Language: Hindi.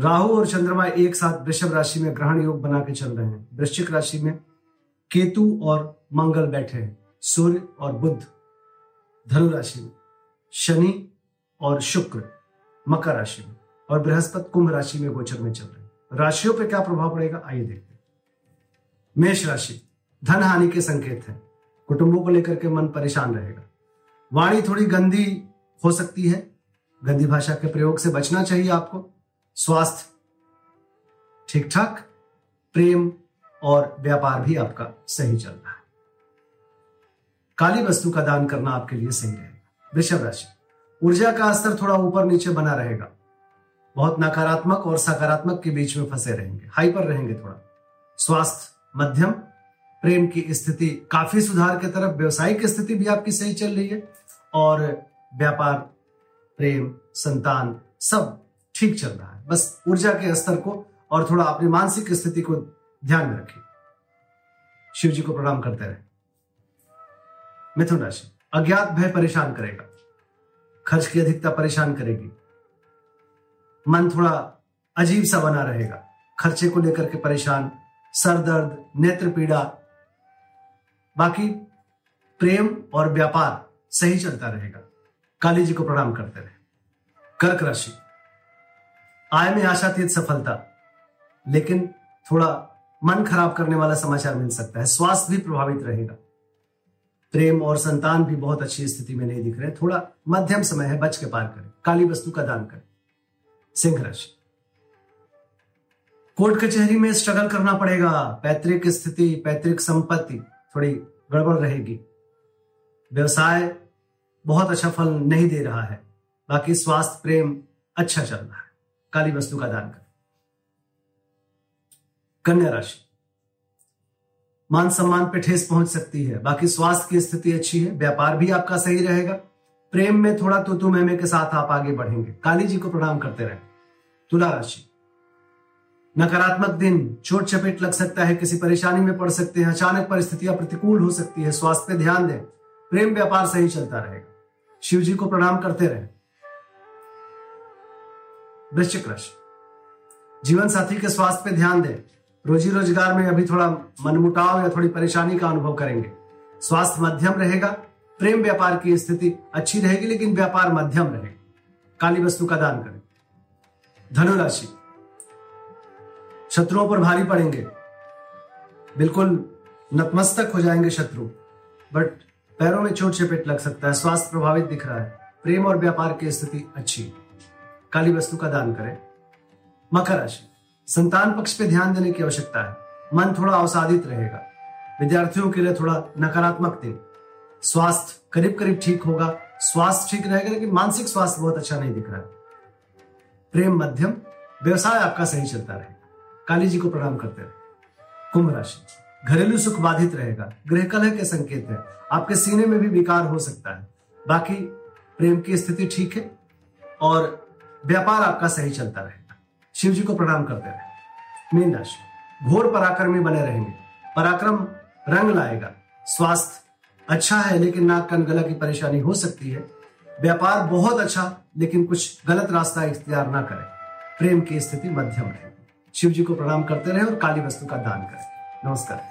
राहु और चंद्रमा एक साथ वृषभ राशि में ग्रहण योग बना के चल रहे हैं। वृश्चिक राशि में केतु और मंगल बैठे हैं। सूर्य और बुध धनु राशि में, शनि और शुक्र मकर राशि में और बृहस्पति कुंभ राशि में गोचर में चल रहे हैं। राशियों पर क्या प्रभाव पड़ेगा आइए देखते हैं। मेष राशि धन हानि के संकेत है। कुटुंबों को लेकर के मन परेशान रहेगा। वाणी थोड़ी गंदी हो सकती है, गंदी भाषा के प्रयोग से बचना चाहिए आपको। स्वास्थ्य ठीक ठाक, प्रेम और व्यापार भी आपका सही चल रहा है। काली वस्तु का दान करना आपके लिए सही रहेगा। वृषभ राशि ऊर्जा का स्तर थोड़ा ऊपर नीचे बना रहेगा। बहुत नकारात्मक और सकारात्मक के बीच में फंसे रहेंगे, हाइपर रहेंगे थोड़ा। स्वास्थ्य मध्यम, प्रेम की स्थिति काफी सुधार की तरफ, व्यवसायिक स्थिति भी आपकी सही चल रही है और व्यापार प्रेम संतान सब ठीक चल रहा है। बस ऊर्जा के स्तर को और थोड़ा अपनी मानसिक स्थिति को ध्यान में रखिए। शिव जी को प्रणाम करते रहे। मिथुन राशि अज्ञात भय परेशान करेगा, खर्च की अधिकता परेशान करेगी, मन थोड़ा अजीब सा बना रहेगा। खर्चे को लेकर के परेशान, सर दर्द, नेत्र पीड़ा। बाकी प्रेम और व्यापार सही चलता रहेगा। काली जी को प्रणाम करते रहे। कर्क राशि आय में आशातीत सफलता, लेकिन थोड़ा मन खराब करने वाला समाचार मिल सकता है। स्वास्थ्य भी प्रभावित रहेगा। प्रेम और संतान भी बहुत अच्छी स्थिति में नहीं दिख रहे, थोड़ा मध्यम समय है, बच के पार करें। काली वस्तु का दान करें। सिंह राशि कोर्ट कचहरी में स्ट्रगल करना पड़ेगा। पैतृक स्थिति, पैतृक संपत्ति थोड़ी गड़बड़ रहेगी। व्यवसाय बहुत अच्छा फल नहीं दे रहा है। बाकी स्वास्थ्य प्रेम अच्छा चल रहा है। काली वस्तु का दान करें। कन्या राशि मान सम्मान पे ठेस पहुंच सकती है। बाकी स्वास्थ्य की स्थिति अच्छी है, व्यापार भी आपका सही रहेगा। प्रेम में थोड़ा तू महमे के साथ आप आगे बढ़ेंगे। काली जी को प्रणाम करते रहें। तुला राशि नकारात्मक दिन, चोट चपेट लग सकता है, किसी परेशानी में पड़ सकते हैं, अचानक परिस्थितियां प्रतिकूल हो सकती है। स्वास्थ्य पे ध्यान दें, प्रेम व्यापार सही चलता रहेगा। शिव जी को प्रणाम करते रहें। वृश्चिक राशि जीवन साथी के स्वास्थ्य पे ध्यान दें। रोजी रोजगार में अभी थोड़ा मनमुटाव या थोड़ी परेशानी का अनुभव करेंगे। स्वास्थ्य मध्यम रहेगा। प्रेम व्यापार की स्थिति अच्छी रहेगी, लेकिन व्यापार मध्यम रहेगा। काली वस्तु का दान करें। धनु राशि शत्रुओं पर भारी पड़ेंगे, बिल्कुल नतमस्तक हो जाएंगे शत्रु। बट पैरों में चोट चपेट लग सकता है। स्वास्थ्य प्रभावित दिख रहा है। प्रेम और व्यापार की स्थिति अच्छी है। काली वस्तु का दान करें। मकर राशि संतान पक्ष पे ध्यान देने की आवश्यकता है। मन थोड़ा अवसादित रहेगा। विद्यार्थियों के लिए थोड़ा नकारात्मक दिन। स्वास्थ्य करीब करीब ठीक होगा। स्वास्थ्य ठीक रहेगा, लेकिन मानसिक स्वास्थ्य बहुत अच्छा नहीं दिख रहा है। प्रेम मध्यम, व्यवसाय आपका सही चलता रहेगा। काली जी को प्रणाम करते रहे। कुंभ राशि घरेलू सुख बाधित रहेगा। गृह कलह के संकेत है। आपके सीने में भी विकार हो सकता है। बाकी प्रेम की स्थिति ठीक है और व्यापार आपका सही चलता रहेगा। शिव जी को प्रणाम करते रहे। मीन राशि घोर पराक्रमी बने रहेंगे। पराक्रम रंग लाएगा। स्वास्थ्य अच्छा है, लेकिन नाक कान गला की परेशानी हो सकती है। व्यापार बहुत अच्छा, लेकिन कुछ गलत रास्ता इख्तियार ना करें। प्रेम की स्थिति मध्यम रहेगी। शिव जी को प्रणाम करते रहे और काली वस्तु का दान करें। नमस्कार।